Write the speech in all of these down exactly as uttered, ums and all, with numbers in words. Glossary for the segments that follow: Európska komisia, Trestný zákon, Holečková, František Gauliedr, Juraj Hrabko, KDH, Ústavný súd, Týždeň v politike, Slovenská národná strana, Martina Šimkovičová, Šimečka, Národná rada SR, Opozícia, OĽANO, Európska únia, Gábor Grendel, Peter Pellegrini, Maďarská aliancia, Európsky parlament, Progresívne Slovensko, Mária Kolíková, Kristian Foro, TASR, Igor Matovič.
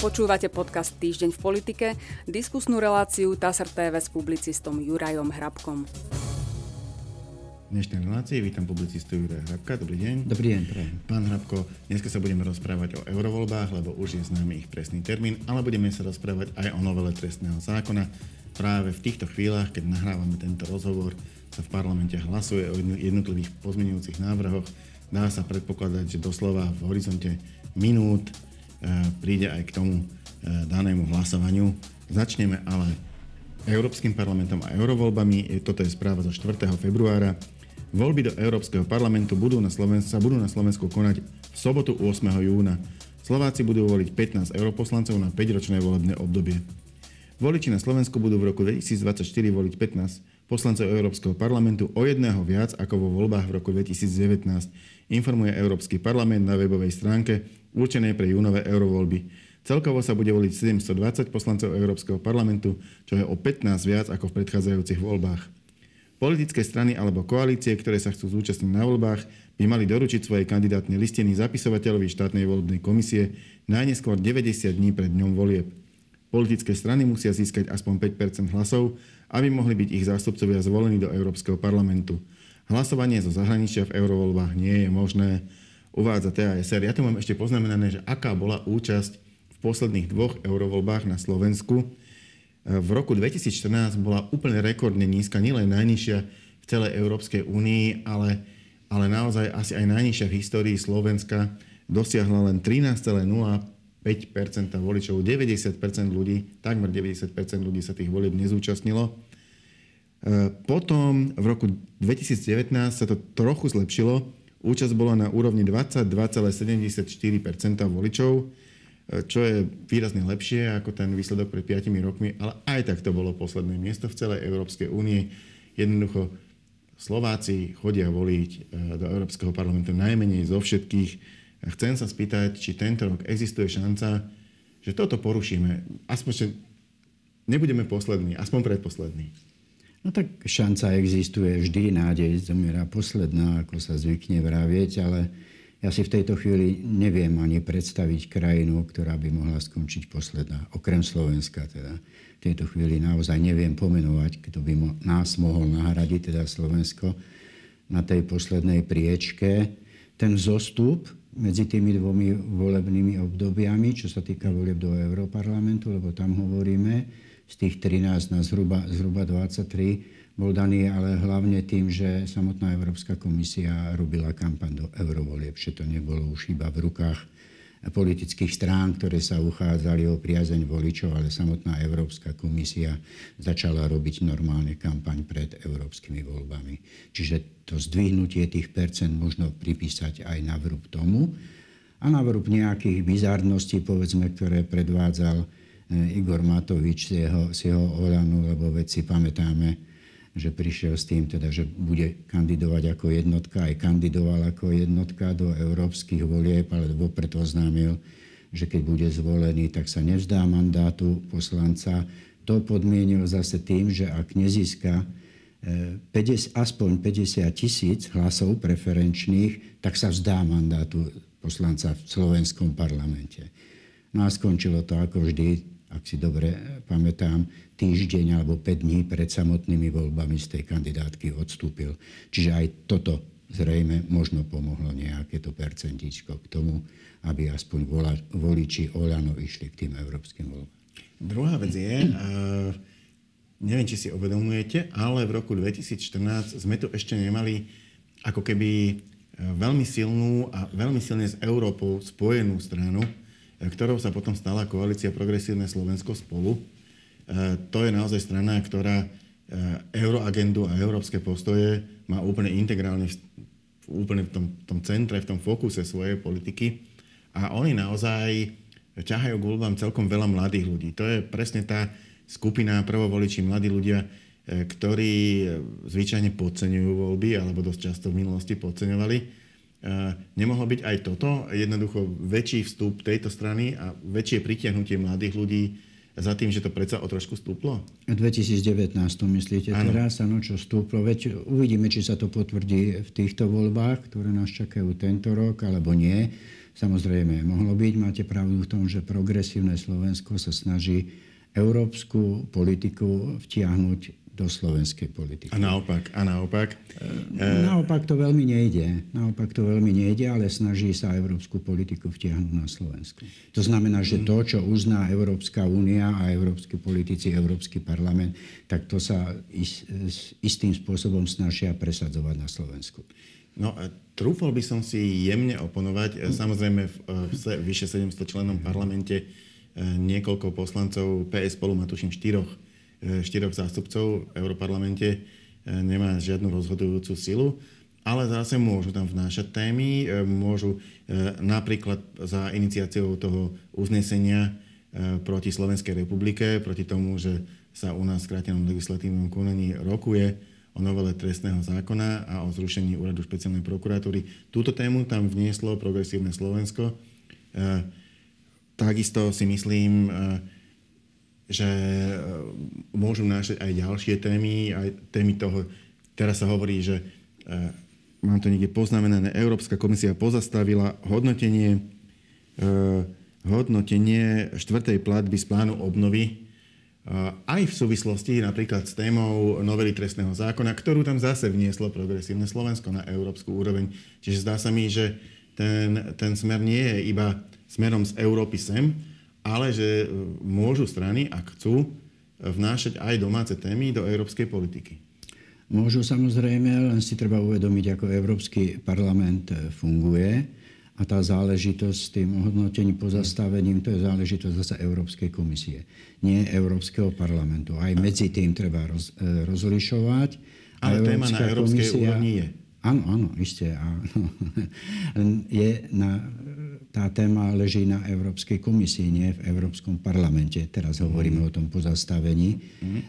Počúvate podcast Týždeň v politike, diskusnú reláciu TASR té vé s publicistom Jurajom Hrabkom. V dnešnej relácii vítam publicistu Juraja Hrabka. Dobrý deň. Dobrý deň. Pre. Pán Hrabko, dneska sa budeme rozprávať o eurovoľbách, lebo už je známy ich presný termín, ale budeme sa rozprávať aj o novele trestného zákona. Práve v týchto chvíľach, keď nahrávame tento rozhovor, sa v parlamente hlasuje o jednotlivých pozmeňujúcich návrhoch. Dá sa predpokladať, že doslova v horizonte minút príde aj k tomu danému hlasovaniu. Začneme ale Európskym parlamentom a eurovoľbami. Toto je správa zo štvrtého februára. Voľby do Európskeho parlamentu budú na Slovensku, sa budú na Slovensku konať v sobotu ôsmeho júna. Slováci budú voliť pätnásť europoslancov na päťročné volebné obdobie. Voliči na Slovensku budú v roku dvetisícdvadsaťštyri voliť pätnásť poslancov Európskeho parlamentu, o jedného viac ako vo voľbách v roku dvetisícdevätnásť, informuje Európsky parlament na webovej stránke určenej pre júnové eurovoľby. Celkovo sa bude voliť sedemstodvadsať poslancov Európskeho parlamentu, čo je o pätnásť viac ako v predchádzajúcich voľbách. Politické strany alebo koalície, ktoré sa chcú zúčastniť na voľbách, by mali doručiť svoje kandidátne listiny zapisovateľovi štátnej volebnej komisie najneskôr deväťdesiat dní pred dňom volieb. Politické strany musia získať aspoň päť percent hlasov, aby mohli byť ich zástupcovia zvolení do Európskeho parlamentu. Hlasovanie zo zahraničia v eurovoľbách nie je možné, uvádza TASR. Ja tu mám ešte poznamenané, že aká bola účasť v posledných dvoch eurovoľbách na Slovensku. V roku dvetisícštrnásť bola úplne rekordne nízka, nielen najnižšia v celej Európskej únii, ale, ale naozaj asi aj najnižšia v histórii Slovenska. Dosiahla len trinásť celá päť percent voličov, deväťdesiat percent ľudí, takmer deväťdesiat percent ľudí sa tých volieb nezúčastnilo. Potom v roku dvetisícdevätnásť sa to trochu zlepšilo. Účasť bola na úrovni dvadsaťdva celá sedemdesiatštyri percent voličov, čo je výrazne lepšie ako ten výsledok pred piatimi rokmi, ale aj tak to bolo posledné miesto v celej Európskej únii. Jednoducho Slováci chodia voliť do Európskeho parlamentu najmenej zo všetkých. Chcem sa spýtať, či tento rok existuje šanca, že toto porušíme. Aspoň, že nebudeme poslední, aspoň predposlední. No tak šanca existuje vždy, nádej zomiera posledná, ako sa zvykne vravieť, ale ja si v tejto chvíli neviem ani predstaviť krajinu, ktorá by mohla skončiť posledná. Okrem Slovenska teda. V tejto chvíli naozaj neviem pomenovať, kto by mo- nás mohol nahradiť, teda Slovensko, na tej poslednej priečke. Ten zostup medzi tými dvomi volebnými obdobiami, čo sa týka volieb do Európarlamentu, lebo tam hovoríme, z tých trinásť na zhruba, zhruba dvadsaťtri, bol daný ale hlavne tým, že samotná Európska komisia robila kampaň do eurovolieb, že to nebolo už iba v rukách politických strán, ktoré sa uchádzali o priazeň voličov, ale samotná Európska komisia začala robiť normálne kampaň pred európskymi voľbami. Čiže to zdvihnutie tých percent možno pripísať aj na vrúb tomu a na vrúb nejakých bizarností, povedzme, ktoré predvádzal Igor Matovič z jeho, z jeho OĽANO, lebo veď si pamätáme, že prišiel s tým, teda, že bude kandidovať ako jednotka, aj kandidoval ako jednotka do európskych volieb, ale vopred oznámil, že keď bude zvolený, tak sa nevzdá mandátu poslanca. To podmienil zase tým, že ak nezíska päťdesiat, aspoň päťdesiat tisíc hlasov preferenčných, tak sa vzdá mandátu poslanca v slovenskom parlamente. No a skončilo to ako vždy, ak si dobre pamätám, týždeň alebo päť dní pred samotnými voľbami z tej kandidátky odstúpil. Čiže aj toto zrejme možno pomohlo nejaké to percentičko k tomu, aby aspoň voliči OĽANO išli k tým európskym voľbám. Druhá vec je, a neviem, či si uvedomujete, ale v roku dvetisícštrnásť sme tu ešte nemali ako keby veľmi silnú a veľmi silne s Európou spojenú stranu, ktorou sa potom stala koalícia Progresívne Slovensko spolu. To je naozaj strana, ktorá euroagendu a európske postoje má úplne integrálne v, úplne v tom, tom centre, v tom fokuse svojej politiky. A oni naozaj ťahajú k voľbám celkom veľa mladých ľudí. To je presne tá skupina prvovoličí, mladí ľudia, ktorí zvyčajne podceňujú voľby, alebo dosť často v minulosti podceňovali. Nemohlo byť aj toto, jednoducho väčší vstup tejto strany a väčšie pritiahnutie mladých ľudí za tým, že to predsa o trošku stúplo? V dvetisícdevätnásť myslíte ano. Teraz, ano, čo stúplo. Veď uvidíme, či sa to potvrdí v týchto voľbách, ktoré nás čakajú tento rok, alebo nie. Samozrejme, mohlo byť, máte pravdu v tom, že Progresívne Slovensko sa snaží európsku politiku vtiahnuť do slovenskej politiky. A naopak, a naopak? E... Naopak to veľmi nejde. Naopak to veľmi nejde, ale snaží sa európsku politiku vtiahnuť na Slovensku. To znamená, že to, čo uzná Európska únia a európski politici, Európsky parlament, tak to sa istým spôsobom snažia presadzovať na Slovensku. No, trúfol by som si jemne oponovať. Samozrejme, v, v vyše sedemsto členom parlamente niekoľko poslancov pé es spolu má tuším štyroch, štyroch zástupcov v Europarlamente. Nemá žiadnu rozhodujúcu silu, ale zase môžu tam vnášať témy. Môžu napríklad za iniciáciou toho uznesenia proti Slovenskej republike, proti tomu, že sa u nás v skrátenom legislatívnom konaní rokuje o novele trestného zákona a o zrušení úradu špeciálnej prokuratúry. Túto tému tam vnieslo Progresívne Slovensko. E, takisto si myslím, e, že e, môžu vnášať aj ďalšie témy, aj témy toho, teraz sa hovorí, že e, mám to niekde poznamenané, Európska komisia pozastavila hodnotenie, e, hodnotenie štvrtej platby z plánu obnovy aj v súvislosti napríklad s témou novely trestného zákona, ktorú tam zase vnieslo Progresívne Slovensko na európsku úroveň. Čiže zdá sa mi, že ten, ten smer nie je iba smerom z Európy sem, ale že môžu strany, ak chcú, vnášať aj domáce témy do európskej politiky. Môžu samozrejme, len si treba uvedomiť, ako Európsky parlament funguje. A tá záležitosť s tým ohodnotením, pozastavením, to je záležitosť zase Európskej komisie, nie Európskeho parlamentu. Aj medzi tým treba roz, rozlišovať. Ale téma na Európskej úrovni je. Áno, áno, isté. Áno. Je na, tá téma leží na Európskej komisii, nie v Európskom parlamente. Teraz hovoríme mm. o tom pozastavení mm.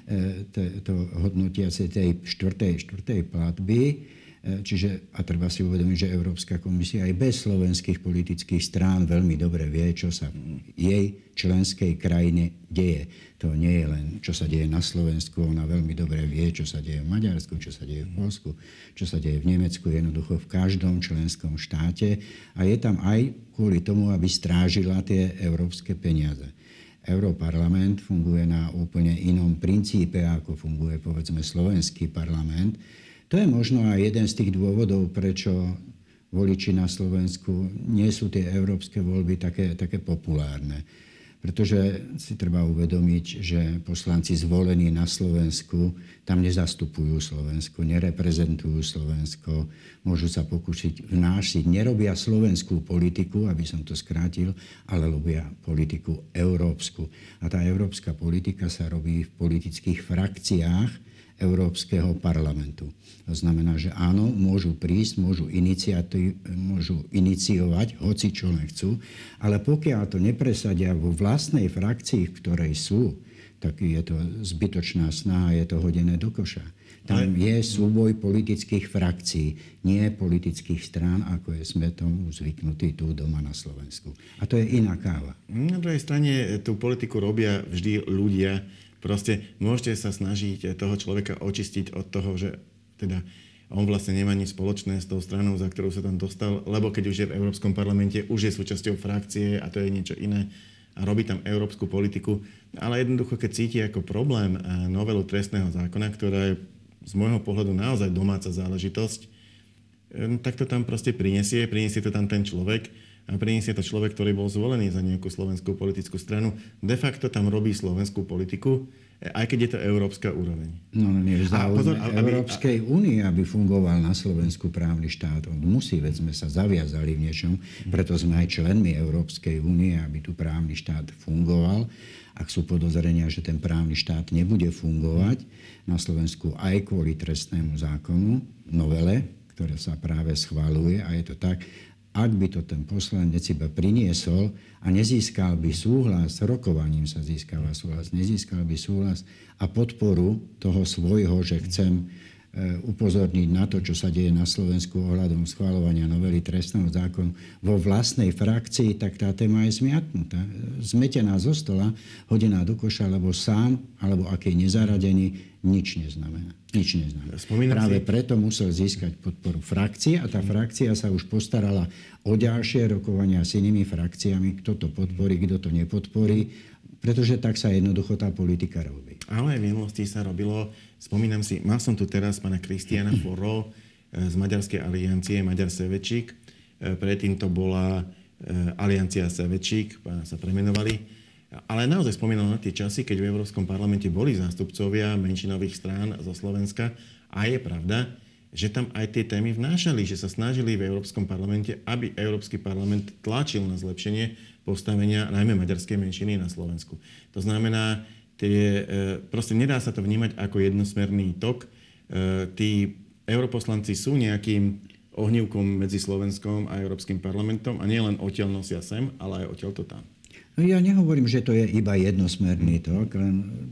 to, to hodnotiace tej štvrtej, štvrtej platby. Čiže, a treba si uvedomiť, že Európska komisia aj bez slovenských politických strán veľmi dobre vie, čo sa v jej členskej krajine deje. To nie je len, čo sa deje na Slovensku, ona veľmi dobre vie, čo sa deje v Maďarsku, čo sa deje v Poľsku, čo sa deje v Nemecku, jednoducho v každom členskom štáte. A je tam aj kvôli tomu, aby strážila tie európske peniaze. Europarlament funguje na úplne inom princípe, ako funguje, povedzme, slovenský parlament. To je možno aj jeden z tých dôvodov, prečo voliči na Slovensku nie sú tie európske voľby také, také populárne. Pretože si treba uvedomiť, že poslanci zvolení na Slovensku tam nezastupujú Slovensko, nereprezentujú Slovensko, môžu sa pokúsiť vnášiť. Nerobia slovenskú politiku, aby som to skrátil, ale robia politiku európsku. A tá európska politika sa robí v politických frakciách Európskeho parlamentu. To znamená, že áno, môžu prísť, môžu, môžu iniciovať, hoci čo len chcú, ale pokiaľ to nepresadia vo vlastnej frakcii, v ktorej sú, tak je to zbytočná snaha, je to hodené do koša. Tam je súboj politických frakcií, nie politických strán, ako je sme tomu zvyknutí tu doma na Slovensku. A to je iná káva. Na druhej strane tú politiku robia vždy ľudia. Proste môžete sa snažiť toho človeka očistiť od toho, že teda on vlastne nemá nič spoločné s tou stranou, za ktorú sa tam dostal, lebo keď už je v Európskom parlamente, už je súčasťou frakcie a to je niečo iné a robí tam európsku politiku. Ale jednoducho, keď cíti ako problém novelu trestného zákona, ktorá je z môjho pohľadu naozaj domáca záležitosť, tak to tam proste prinesie, prinesie to tam ten človek. A priniesie to človek, ktorý bol zvolený za nejakú slovenskú politickú stranu. De facto tam robí slovenskú politiku, aj keď je to európska úroveň. No, no nie, záujem Európskej únie, aby fungoval na Slovensku právny štát. On musí, veď sme sa zaviazali v niečom, preto sme aj členmi Európskej únie, aby tu právny štát fungoval. Ak sú podozrenia, že ten právny štát nebude fungovať na Slovensku aj kvôli trestnému zákonu, novele, ktorá sa práve schvaľuje, a je to tak, ak by to ten poslanec iba priniesol a nezískal by súhlas, rokovaním sa získava súhlas, nezískal by súhlas a podporu toho svojho, že chcem upozorniť na to, čo sa deje na Slovensku ohľadom schvaľovania novely trestného zákonu vo vlastnej frakcii, tak tá téma je zmiatnutá. Zmetená zo stola, hodená do koša, lebo sám, alebo aký nezaradený, nič neznamená. Nič neznamená. Spomínam Práve si... preto musel získať podporu frakcie a tá frakcia sa už postarala o ďalšie rokovania s inými frakciami, kto to podporí, kto to nepodporí, pretože tak sa jednoducho tá politika robí. Ale v minulosti sa robilo... Spomínam si, mal som tu teraz pána Kristiana Foro z Maďarskej aliancie, Maďar Sevečík. Predtým to bola Aliancia Sevečík, pána sa premenovali. Ale naozaj spomínal na tie časy, keď v Európskom parlamente boli zástupcovia menšinových strán zo Slovenska. A je pravda, že tam aj tie témy vnášali, že sa snažili v Európskom parlamente, aby Európsky parlament tlačil na zlepšenie postavenia najmä maďarskej menšiny na Slovensku. To znamená, Tie, proste nedá sa to vnímať ako jednosmerný tok. Tí europoslanci sú nejakým ohnívkom medzi Slovenskom a Európskym parlamentom a nielen odtiaľ nosia sem, ale aj odtiaľ to tam. No ja nehovorím, že to je iba jednosmerný tok.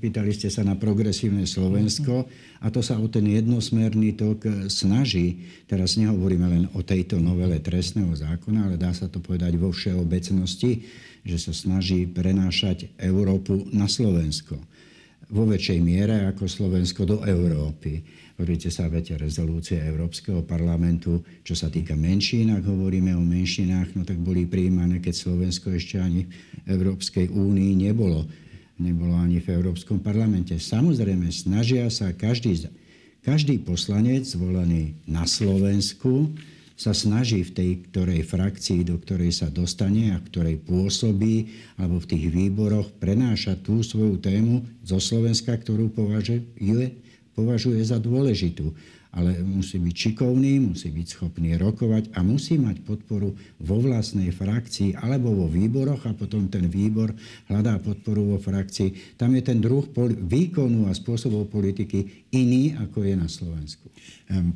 Pýtali ste sa na Progresívne Slovensko a to sa o ten jednosmerný tok snaží. Teraz nehovoríme len o tejto novele trestného zákona, ale dá sa to povedať vo všeobecnosti, že sa snaží prenášať Európu na Slovensko. Vo väčšej miere ako Slovensko do Európy. Hovoríte sa, viete, rezolúcie Európskeho parlamentu, čo sa týka menšín, ak hovoríme o menšinách, no tak boli prijímané, keď Slovensko ešte ani v Európskej únii nebolo. Nebolo ani v Európskom parlamente. Samozrejme, snažia sa každý, každý poslanec zvolený na Slovensku sa snaží v tej ktorej frakcii, do ktorej sa dostane a ktorej pôsobí, alebo v tých výboroch prenáša tú svoju tému zo Slovenska, ktorú považuje, považuje za dôležitú. Ale musí byť šikovný, musí byť schopný rokovať a musí mať podporu vo vlastnej frakcii alebo vo výboroch a potom ten výbor hľadá podporu vo frakcii. Tam je ten druh výkonu a spôsobov politiky iný, ako je na Slovensku. Um,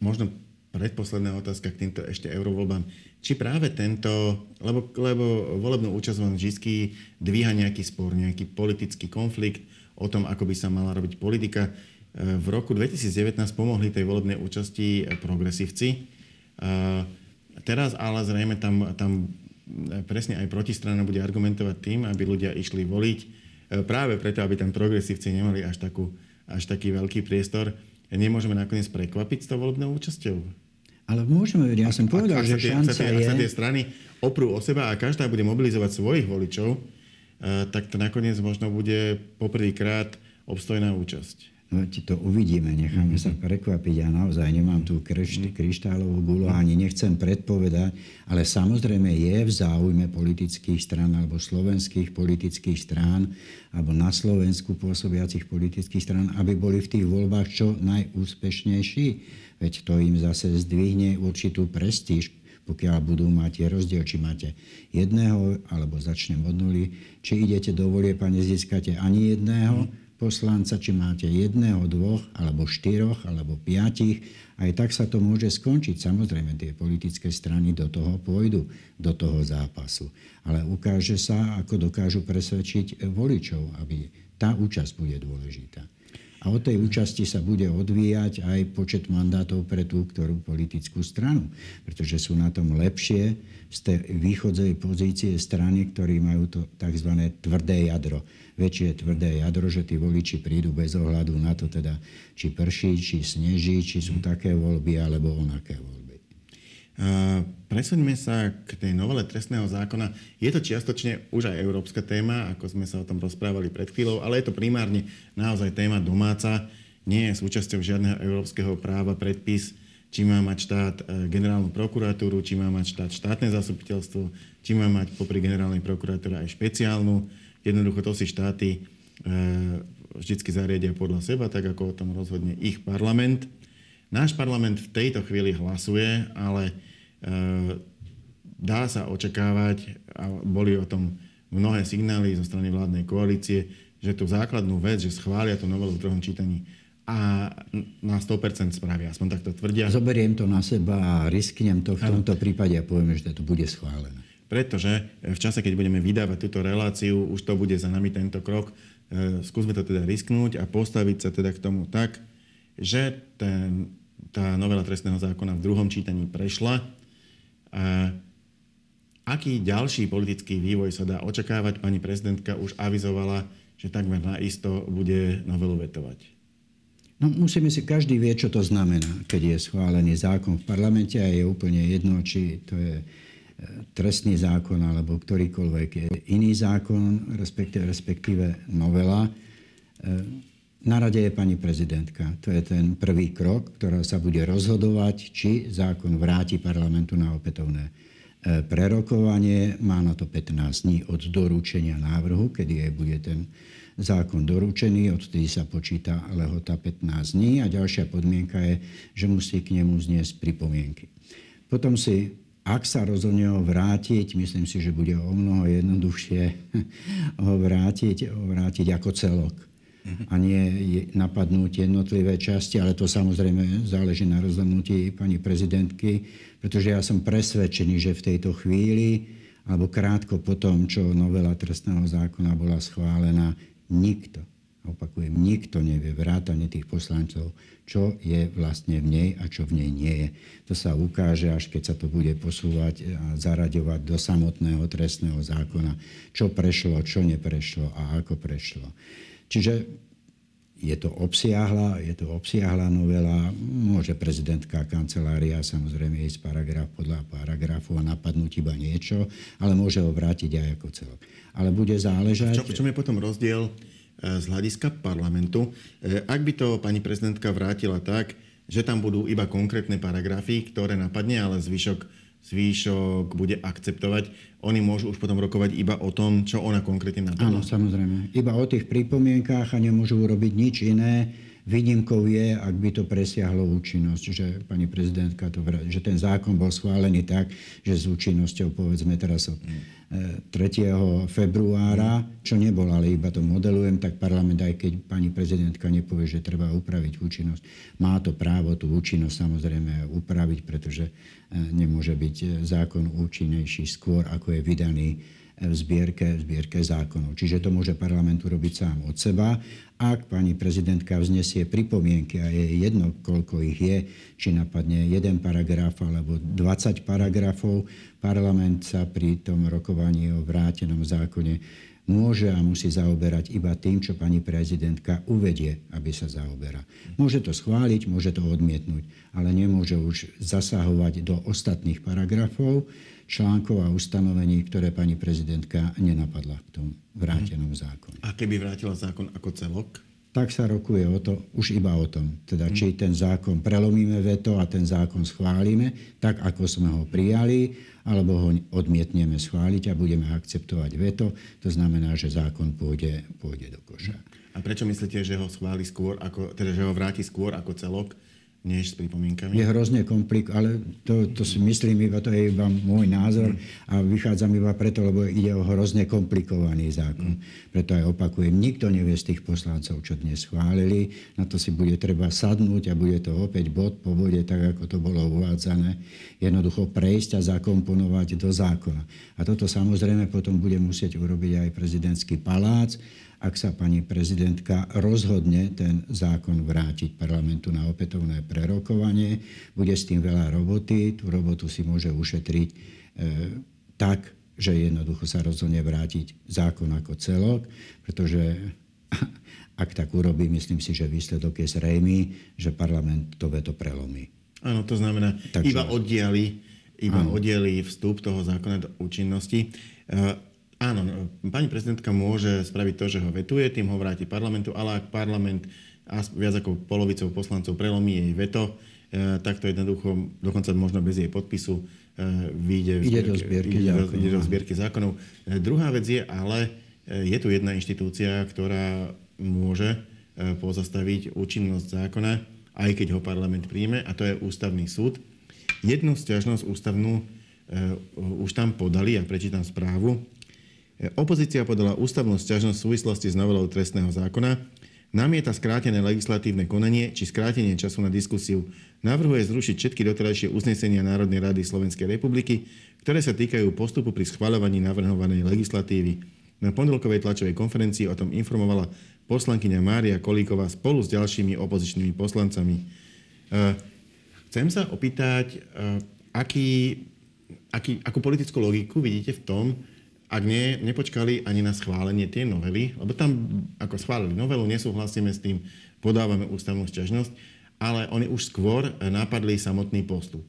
možno predposledná otázka k týmto ešte eurovoľbám. Či práve tento, lebo, lebo volebnú účasť vám vždy dvíha nejaký spor, nejaký politický konflikt o tom, ako by sa mala robiť politika. V roku dvetisíc devätnásť pomohli tej volebnej účasti progresívci. Teraz ale zrejme tam, tam presne aj protistrana bude argumentovať tým, aby ľudia išli voliť. Práve preto, aby tam progresívci nemali až, takú, až taký veľký priestor. Nemôžeme nakoniec prekvapiť s tou volebnou účasťou. Ale môžeme vedieť, ja som povedal, ak, ak že tie, šanca ak tie, je... Ak sa tie strany oprú o seba a každá bude mobilizovať svojich voličov, tak to nakoniec možno bude poprvýkrát obstojná účasť. No to uvidíme, necháme sa prekvapiť. Ja naozaj nemám tú kryš- kryštálovú guľu, ani nechcem predpovedať, ale samozrejme je v záujme politických strán alebo slovenských politických strán alebo na Slovensku pôsobiacich politických strán, aby boli v tých voľbách čo najúspešnejší. Veď to im zase zdvihne určitú prestíž, pokiaľ budú mať rozdiel, či máte jedného, alebo začnem od nuly, či idete do volie, pane, získate ani jedného poslanca, či máte jedného, dvoch, alebo štyroch, alebo piatich. Aj tak sa to môže skončiť. Samozrejme, tie politické strany do toho pôjdu, do toho zápasu. Ale ukáže sa, ako dokážu presvedčiť voličov, aby tá účasť bude dôležitá. A od tej účasti sa bude odvíjať aj počet mandátov pre tú, ktorú politickú stranu. Pretože sú na tom lepšie z tej východzej pozície strany, ktorí majú to tzv. Tvrdé jadro. Väčšie tvrdé jadro, že tí voliči prídu bez ohľadu na to, teda, či prší, či sneží, či sú také voľby, alebo onaké voľby. Uh, presuňme sa k tej novele trestného zákona. Je to čiastočne už aj európska téma, ako sme sa o tom rozprávali pred chvíľou, ale je to primárne naozaj téma domáca. Nie je súčasťou žiadneho európskeho práva predpis, či má mať štát generálnu prokuratúru, či má mať štát štátne zastupiteľstvo, či má mať popri generálnej prokuratúre aj špeciálnu. Jednoducho to si štáty e, vždycky zariadia podľa seba, tak ako o tom rozhodne ich parlament. Náš parlament v tejto chvíli hlasuje, ale e, dá sa očakávať, a boli o tom mnohé signály zo strany vládnej koalície, že tú základnú vec, že schvália tú novelu v druhom čítaní a na sto percent spravia. Aspoň takto tvrdia. Zoberiem to na seba a risknem to v tomto prípade a povieme, že to bude schválené. Pretože v čase, keď budeme vydávať túto reláciu, už to bude za nami tento krok. Skúsme to teda risknúť a postaviť sa teda k tomu tak, že ten, tá novela trestného zákona v druhom čítaní prešla. A aký ďalší politický vývoj sa dá očakávať? Pani prezidentka už avizovala, že takmer naisto bude novelu vetovať. No musíme si, každý vie, čo to znamená, keď je schválený zákon v parlamente a je úplne jedno, či to je trestný zákon alebo ktorýkoľvek iný zákon, respektíve, respektíve novela. Na rade je pani prezidentka. To je ten prvý krok, ktorá sa bude rozhodovať, či zákon vráti parlamentu na opätovné prerokovanie. Má na to pätnásť dní od doručenia návrhu, kedy bude ten zákon doručený, odtedy sa počíta lehota pätnásť dní a ďalšia podmienka je, že musí k nemu zniesť pripomienky. Potom si, ak sa rozhodne ho vrátiť, myslím si, že bude o mnoho jednoduchšie ho vrátiť, ho vrátiť ako celok a nie napadnúť jednotlivé časti, ale to samozrejme záleží na rozhodnutí pani prezidentky, pretože ja som presvedčený, že v tejto chvíli alebo krátko po tom, čo novela trestného zákona bola schválená, nikto, opakujem, nikto nevie, vrátane tých poslancov, čo je vlastne v nej a čo v nej nie je. To sa ukáže, až keď sa to bude posúvať a zaraďovať do samotného trestného zákona, čo prešlo, čo neprešlo a ako prešlo. Čiže je to obsiahla, je to obsiahla novela. Môže prezidentská kancelária samozrejme ísť paragraf podľa paragrafu a napadnúť iba niečo, ale môže ho vrátiť aj ako celok. Ale bude záležať... V čom je potom rozdiel z hľadiska parlamentu? Ak by to pani prezidentka vrátila tak, že tam budú iba konkrétne paragrafy, ktoré napadne, ale zvyšok, zvyšok bude akceptovať, oni môžu už potom rokovať iba o tom, čo ona konkrétne napadla. Áno, samozrejme. Iba o tých pripomienkách a nemôžu urobiť nič iné. Výnimkou je, ak by to presiahlo účinnosť. Že pani prezidentka to vrátila, že ten zákon bol schválený tak, že s účinnosťou, povedzme teraz od tretieho februára, čo nebol, ale iba to modelujem, tak parlament, aj keď pani prezidentka nepovie, že treba upraviť účinnosť, má to právo tú účinnosť samozrejme upraviť, pretože nemôže byť zákon účinnejší skôr, ako je vydaný v zbierke, v zbierke zákonov. Čiže to môže parlament urobiť sám od seba. Ak pani prezidentka vznesie pripomienky a je jedno, koľko ich je, či napadne jeden paragraf alebo dvadsať paragrafov, parlament sa pri tom rokovaní o vrátenom zákone môže a musí zaoberať iba tým, čo pani prezidentka uvedie, aby sa zaoberá. Môže to schváliť, môže to odmietnúť, ale nemôže už zasahovať do ostatných paragrafov, článkov a ustanovení, ktoré pani prezidentka nenapadla v tom vrátenom zákone. A keby vrátila zákon ako celok? Tak sa rokuje o to, už iba o tom. Teda, či ten zákon prelomíme veto a ten zákon schválime, tak ako sme ho prijali, alebo ho odmietneme schváliť a budeme akceptovať veto. To znamená, že zákon pôjde, pôjde do koša. A prečo myslíte, že ho schváli skôr, ako, teda, že ho vráti skôr ako celok, než s pripomienkami? Je hrozne komplik, ale to, to si myslím, iba to je iba môj názor a vychádzam iba preto, lebo ide o hrozne komplikovaný zákon. Preto aj opakujem, nikto nevie z tých poslancov, čo dnes schválili. Na to si bude treba sadnúť a bude to opäť bod po bode, tak ako to bolo uvádzané. Jednoducho prejsť a zakomponovať do zákona. A toto samozrejme potom bude musieť urobiť aj prezidentský palác, ak sa pani prezidentka rozhodne ten zákon vrátiť parlamentu na opätovné prerokovanie. Bude s tým veľa roboty. Tú robotu si môže ušetriť e, tak, že jednoducho sa rozhodne vrátiť zákon ako celok, pretože ak tak urobí, myslím si, že výsledok je zrejmý, že parlament to veto prelomí. Áno, to znamená, takže iba oddiali, iba oddiali vstup toho zákona do účinnosti. E, Áno, pani prezidentka môže spraviť to, že ho vetuje, tým ho vráti parlamentu, ale ak parlament viac ako polovicou poslancov prelomí jej veto, e, tak to jednoducho, dokonca možno bez jej podpisu, e, vyjde ide do zbierky, ide do, zákonov. Ide do zbierky zákonov. E, druhá vec je, ale je tu jedna inštitúcia, ktorá môže pozastaviť účinnosť zákona, aj keď ho parlament príjme, a to je Ústavný súd. Jednu sťažnosť ústavnú e, už tam podali, ja prečítam správu. Opozícia podala ústavnú sťažnosť v súvislosti s novelou trestného zákona. Namieta skrátené legislatívne konanie či skrátenie času na diskusiu. Navrhuje zrušiť všetky doterajšie uznesenia Národnej rady Slovenskej republiky, ktoré sa týkajú postupu pri schvaľovaní navrhovanej legislatívy. Na pondelkovej tlačovej konferencii o tom informovala poslankyňa Mária Kolíková spolu s ďalšími opozičnými poslancami. Chcem sa opýtať, aký, aký, akú politickú logiku vidíte v tom, ak nie, nepočkali ani na schválenie tie novely, lebo tam ako schválili novelu, nesúhlasíme s tým, podávame ústavnú sťažnosť, ale oni už skôr napadli samotný postup.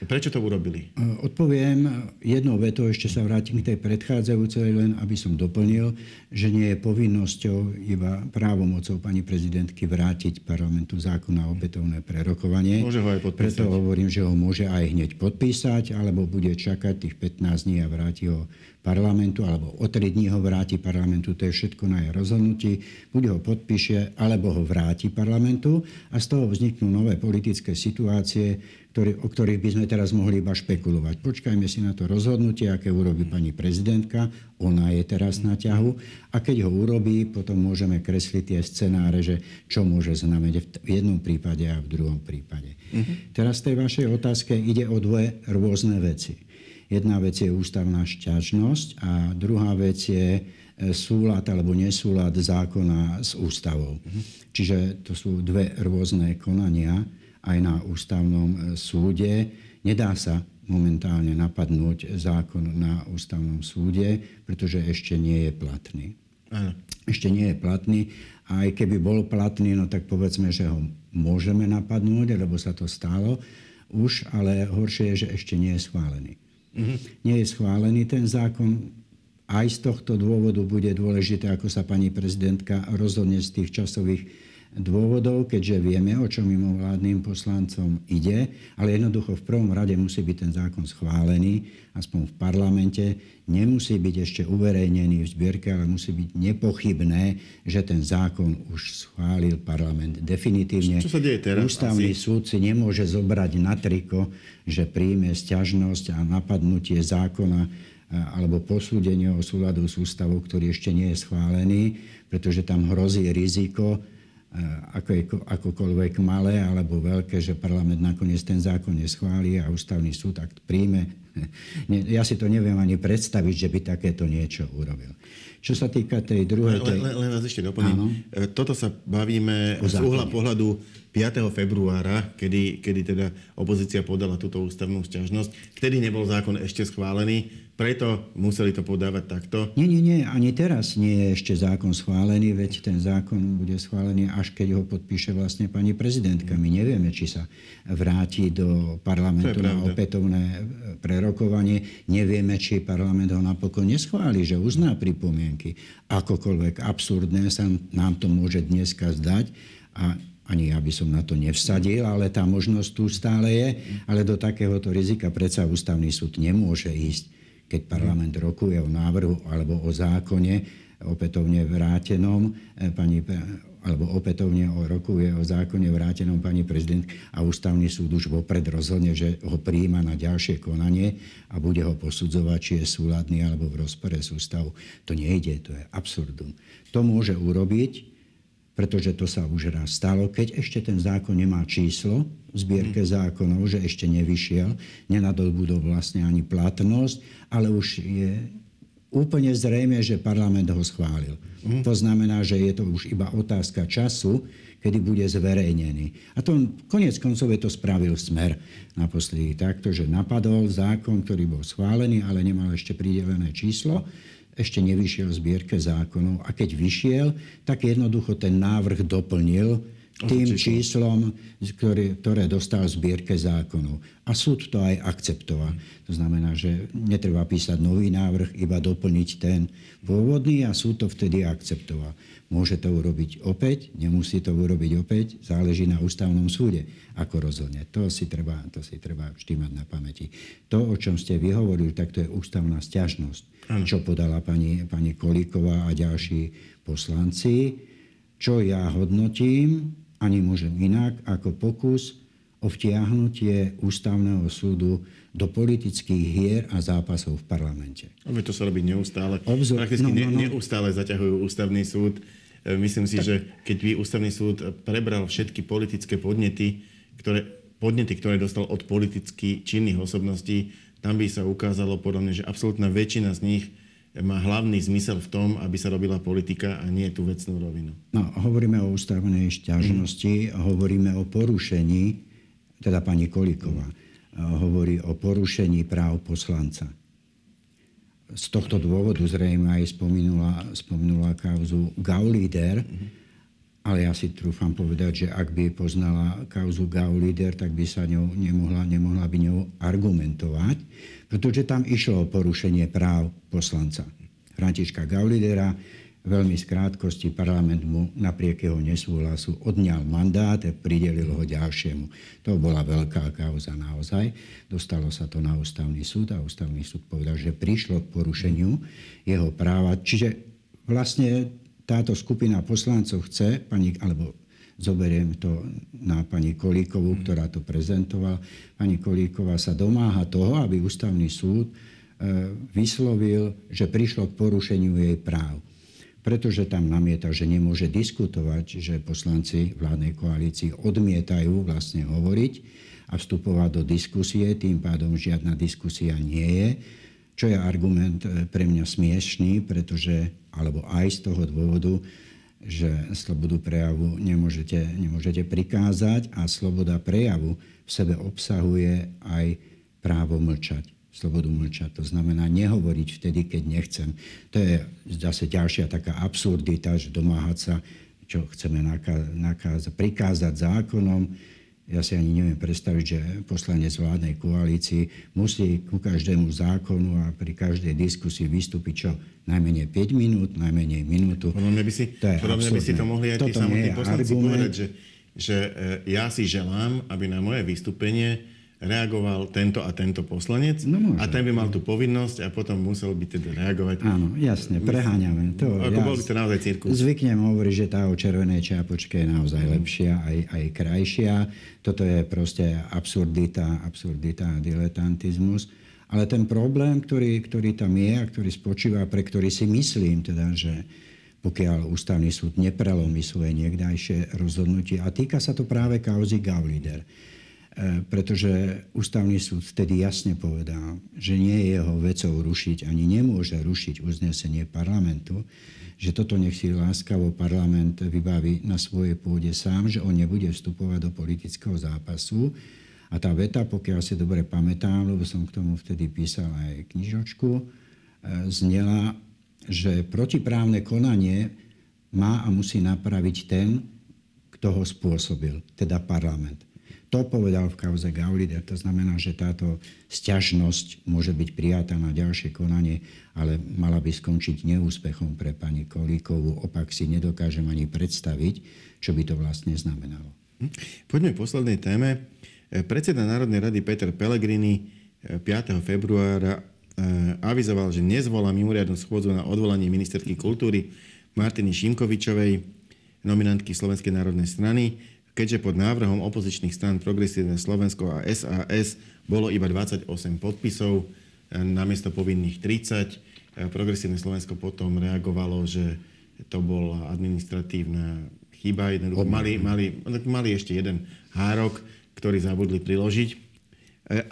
Prečo to urobili? Odpoviem jednou vetou, ešte sa vrátim k tej predchádzajúcej, len aby som doplnil, že nie je povinnosťou, iba právomocou pani prezidentky vrátiť parlamentu zákon na opätovné prerokovanie. Môže ho aj podpísať. Preto hovorím, že ho môže aj hneď podpísať, alebo bude čakať tých pätnásť dní a vráti ho parlamentu, alebo o tri dní ho vráti parlamentu, to je všetko na jej rozhodnutí. Buď ho podpíše, alebo ho vráti parlamentu a z toho vzniknú nové politické situácie, Ktorý, o ktorých by sme teraz mohli iba špekulovať. Počkajme si na to rozhodnutie, aké urobí pani prezidentka. Ona je teraz na ťahu. A keď ho urobí, potom môžeme kresliť tie scenáre, že čo môže znamenať v jednom prípade a v druhom prípade. Uh-huh. Teraz v tej vašej otázke ide o dve rôzne veci. Jedna vec je ústavná sťažnosť a druhá vec je súlad alebo nesúlad zákona s ústavou. Uh-huh. Čiže to sú dve rôzne konania aj na ústavnom súde. Nedá sa momentálne napadnúť zákon na ústavnom súde, pretože ešte nie je platný. Áno. Ešte nie je platný. A aj keby bol platný, no tak povedzme, že ho môžeme napadnúť, lebo sa to stalo už, ale horšie je, že ešte nie je schválený. Mhm. Nie je schválený ten zákon. Aj z tohto dôvodu bude dôležité, ako sa pani prezidentka rozhodne z tých časových dôvodov, keďže vieme, o čo mimovládnym poslancom ide, ale jednoducho v prvom rade musí byť ten zákon schválený, aspoň v parlamente. Nemusí byť ešte uverejnený v zbierke, ale musí byť nepochybné, že ten zákon už schválil parlament definitívne. Čo sa deje teraz? Ústavný súd si nemôže zobrať na triko, že príjme sťažnosť a napadnutie zákona alebo posúdenie o súladu s ústavou, ktorý ešte nie je schválený, pretože tam hrozí riziko, Ako, akokoľvek malé alebo veľké, že parlament nakoniec ten zákon neschválí a ústavný súd akt príjme. Ja si to neviem ani predstaviť, že by takéto niečo urobil. Čo sa týka tej druhej... Len, len, len vás ešte doplním. Toto sa bavíme z uhla pohľadu piateho februára, kedy, kedy teda opozícia podala túto ústavnú sťažnosť. Vtedy nebol zákon ešte schválený. Preto museli to podávať takto? Nie, nie, nie. Ani teraz nie je ešte zákon schválený, veď ten zákon bude schválený, až keď ho podpíše vlastne pani prezidentka. My nevieme, či sa vráti do parlamentu na opätovné prerokovanie. Nevieme, či parlament ho napokon neschváli, že uzná pripomienky. Akokoľvek absurdné sa nám to môže dneska zdať a ani ja by som na to nevsadil, ale tá možnosť tu stále je. Ale do takéhoto rizika predsa ústavný súd nemôže ísť, keď parlament rokuje o návrhu alebo o zákone opätovne vrátenom pani, alebo opätovne rokuje o zákone vrátenom pani prezident a ústavný súd už vopred rozhodne, že ho prijíma na ďalšie konanie a bude ho posudzovať, či je súladný alebo v rozpore s ústavou. To nejde, to je absurdum. To môže urobiť, pretože to sa už raz stalo, keď ešte ten zákon nemá číslo v zbierke zákonov, že ešte nevyšiel, nenadobudol vlastne ani platnosť, ale už je úplne zrejme, že parlament ho schválil. Mm. To znamená, že je to už iba otázka času, kedy bude zverejnený. A to koniec koncov to spravil Smer naposledy takto, že napadol zákon, ktorý bol schválený, ale nemal ešte pridelené číslo, ešte nevyšiel v zbierke zákonov a keď vyšiel, tak jednoducho ten návrh doplnil tým číslom, ktoré, ktoré dostal v zbierke zákonov. A súd to aj akceptoval. To znamená, že netreba písať nový návrh, iba doplniť ten pôvodný a súd to vtedy akceptoval. Môže to urobiť opäť, nemusí to urobiť opäť, záleží na ústavnom súde, ako rozhodne. To si treba, to si treba vždy mať na pamäti. To, o čom ste vyhovorili, tak to je ústavná sťažnosť, čo podala pani, pani Kolíková a ďalší poslanci, čo ja hodnotím, a nemôžem inak, ako pokus o vtiahnutie ústavného súdu do politických hier a zápasov v parlamente. Ale to sa robí neustále. Obzor... Prakticky no, no, no. neustále zaťahujú ústavný súd. Myslím si, tak... že keď by ústavný súd prebral všetky politické podnety, ktoré, podnety, ktoré dostal od politicky činných osobností, tam by sa ukázalo, podľa mňa, že absolútna väčšina z nich má hlavný zmysel v tom, aby sa robila politika a nie tú vecnú rovinu. No, hovoríme o ústavnej sťažnosti, hovoríme o porušení, teda pani Kolíková hovorí o porušení práv poslanca. Z tohto dôvodu zrejme aj spomenula, spomenula kauzu Gauliedr, ale ja si trúfam povedať, že ak by poznala kauzu Gauliedr, tak by sa ňou nemohla, nemohla by ňou argumentovať, pretože tam išlo o porušenie práv poslanca Františka Gauliedra. Veľmi z krátkosti parlament mu napriek jeho nesúhlasu odňal mandát a pridelil ho ďalšiemu. To bola veľká kauza naozaj. Dostalo sa to na ústavný súd a ústavný súd povedal, že prišlo k porušeniu jeho práva. Čiže vlastne táto skupina poslancov chce, pani, alebo zoberiem to na pani Kolíkovú, ktorá to prezentovala, pani Kolíková sa domáha toho, aby ústavný súd vyslovil, že prišlo k porušeniu jej práv. Pretože tam namieta, že nemôže diskutovať, že poslanci vládnej koalícii odmietajú vlastne hovoriť a vstupovať do diskusie, tým pádom žiadna diskusia nie je, čo je argument pre mňa smiešný, pretože, alebo aj z toho dôvodu, že slobodu prejavu nemôžete, nemôžete prikázať a sloboda prejavu v sebe obsahuje aj právo mlčať. Slobodu mlčať. To znamená nehovoriť vtedy, keď nechcem. To je zase ďalšia taká absurdita, že domáhať sa, čo chceme naká- naká- prikázať zákonom. Ja si ani neviem predstaviť, že poslanec vládnej koalícii musí ku každému zákonu a pri každej diskusii vystúpiť čo? Najmenej päť minút, najmenej minútu. Podobne by si to, podobne by si to mohli aj tí samotní poslanci povedať, že, že ja si želám, aby na moje vystúpenie reagoval tento a tento poslanec no, a ten by mal tú povinnosť a potom musel by teda reagovať. Áno, jasne, preháňame to. Ako ja bol by to naozaj cirkus. Zvyknem hovoriť, že tá o červenej čiapočke je naozaj lepšia, aj, aj krajšia. Toto je proste absurdita, absurdita a diletantizmus. Ale ten problém, ktorý, ktorý tam je a ktorý spočíva, pre ktorý si myslím teda, že pokiaľ ústavný súd neprelomí svoje niekdajšie rozhodnutie. A týka sa to práve kauzy Gauliedr. Pretože ústavný súd vtedy jasne povedal, že nie je jeho vecou rušiť, ani nemôže rušiť uznesenie parlamentu, že toto nech si láskavo parlament vybaví na svojej pôde sám, že on nebude vstupovať do politického zápasu. A tá veta, pokiaľ si dobre pamätám, lebo som k tomu vtedy písal aj knižočku, znela, že protiprávne konanie má a musí napraviť ten, kto ho spôsobil, teda parlament. To povedal v kauze Gauliedr, to znamená, že táto sťažnosť môže byť prijatá na ďalšie konanie, ale mala by skončiť neúspechom pre pani Kolíkovú. Opak si nedokážem ani predstaviť, čo by to vlastne znamenalo. Poďme k poslednej téme. Predseda Národnej rady Peter Pellegrini piateho februára avizoval, že nezvolá mimoriadnu schôdzu na odvolanie ministerky kultúry Martiny Šimkovičovej, nominantky Slovenskej národnej strany, keďže pod návrhom opozičných strán Progresívne Slovensko a es a es bolo iba dvadsaťosem podpisov, namiesto povinných tridsať. Progresívne Slovensko potom reagovalo, že to bola administratívna chyba. Mali, mali, mali ešte jeden hárok, ktorý zabudli priložiť.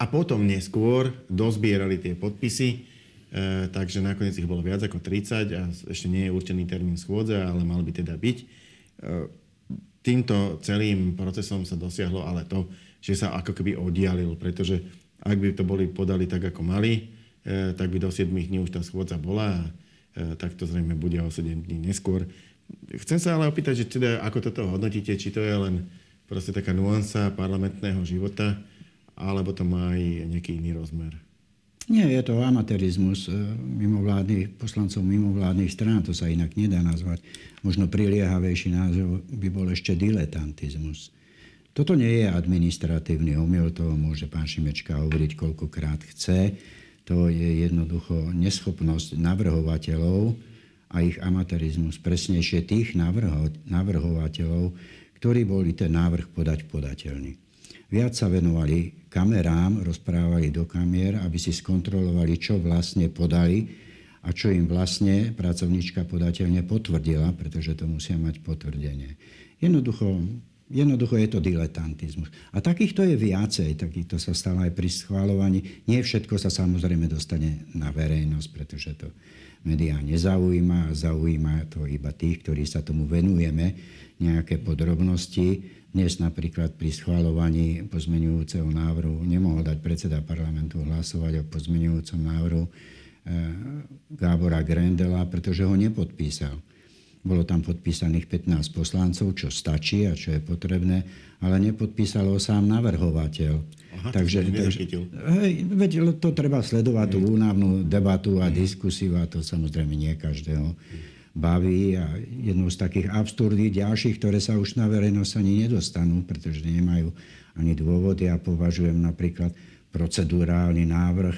A potom neskôr dozbierali tie podpisy, takže nakoniec ich bolo viac ako tridsať a ešte nie je určený termín schôdze, ale mal by teda byť. Týmto celým procesom sa dosiahlo ale to, že sa ako keby oddialil, pretože ak by to boli podali tak, ako mali, e, tak by do siedmich dní už tá schôdza bola a e, tak to zrejme bude o sedem dní neskôr. Chcem sa ale opýtať, že teda, ako toto hodnotíte, či to je len proste taká nuansa parlamentného života, alebo to má aj nejaký iný rozmer? Nie, je to amatérizmus mimovládnych poslancov mimovládnych strán, to sa inak nedá nazvať. Možno priliehavejší názov by bol ešte diletantizmus. Toto nie je administratívny omyl, to môže pán Šimečka hovoriť koľkokrát chce. To je jednoducho neschopnosť navrhovateľov a ich amatérizmus, presnejšie tých navrho- navrhovateľov, ktorí boli ten návrh podať podateľný. Viac sa venovali kamerám, rozprávali do kamier, aby si skontrolovali, čo vlastne podali a čo im vlastne pracovníčka podateľne potvrdila, pretože to musia mať potvrdenie. Jednoducho Jednoducho je to diletantizmus. A takýchto je viacej, takýchto sa stalo aj pri schvaľovaní. Nie všetko sa samozrejme dostane na verejnosť, pretože to médiá nezaujíma a zaujíma to iba tých, ktorí sa tomu venujeme, nejaké podrobnosti. Dnes napríklad pri schvaľovaní pozmeňujúceho návrhu nemohol dať predseda parlamentu hlasovať o pozmeňujúcom návrhu Gábora Grendela, pretože ho nepodpísal. Bolo tam podpísaných pätnásť poslancov, čo stačí a čo je potrebné, ale nepodpísalo sám navrhovateľ. Aha, takže, to takže hej, veď, to treba sledovať, tú únavnú debatu a hej. diskusiu, a to samozrejme nie každého baví. A jednou z takých absurdí ďalších, ktoré sa už na verejnosť ani nedostanú, pretože nemajú ani dôvody. Ja považujem napríklad procedurálny návrh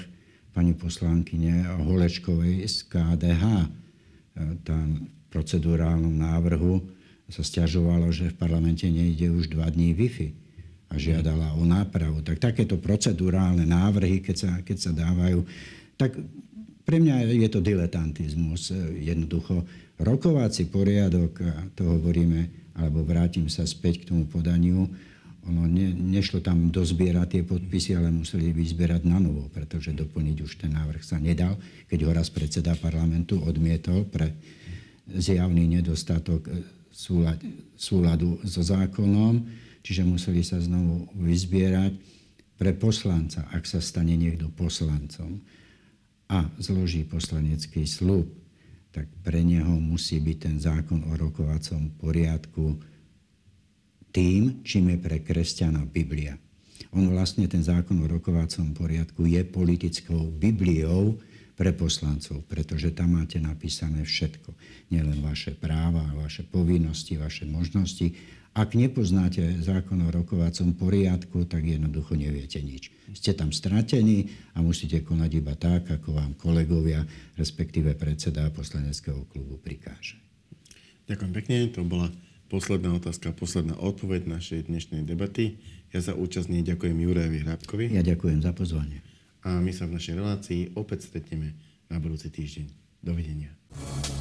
pani poslankyne Holečkovej z K D H. Tá procedurálnom návrhu sa sťažovalo, že v parlamente nejde už dva dní Wi-Fi a žiadala o nápravu. Tak takéto procedurálne návrhy, keď sa, keď sa dávajú, tak pre mňa je to diletantizmus. Jednoducho rokovací poriadok, a to hovoríme, alebo vrátim sa späť k tomu podaniu, ono ne, nešlo tam dozbierať tie podpisy, ale museli vyzbierať na novo, pretože doplniť už ten návrh sa nedal, keď ho raz predseda parlamentu odmietol pre zjavný nedostatok súladu so zákonom, čiže museli sa znovu vyzbierať pre poslanca, ak sa stane niekto poslancom a zloží poslanecký sľub, tak pre neho musí byť ten zákon o rokovacom poriadku tým, čím je pre kresťana Biblia. On vlastne, ten zákon o rokovacom poriadku, je politickou Bibliou pre poslancov, pretože tam máte napísané všetko. Nielen vaše práva, vaše povinnosti, vaše možnosti. Ak nepoznáte zákon o rokovacom poriadku, tak jednoducho neviete nič. Ste tam stratení a musíte konať iba tak, ako vám kolegovia, respektíve predseda poslaneckého klubu prikáže. Ďakujem pekne. To bola posledná otázka, posledná odpoveď našej dnešnej debaty. Ja za účasť nej ďakujem Jurajovi Hrabkovi. Ja ďakujem za pozvanie. A my sa v našej relácii opäť stretneme na budúci týždeň. Dovidenia.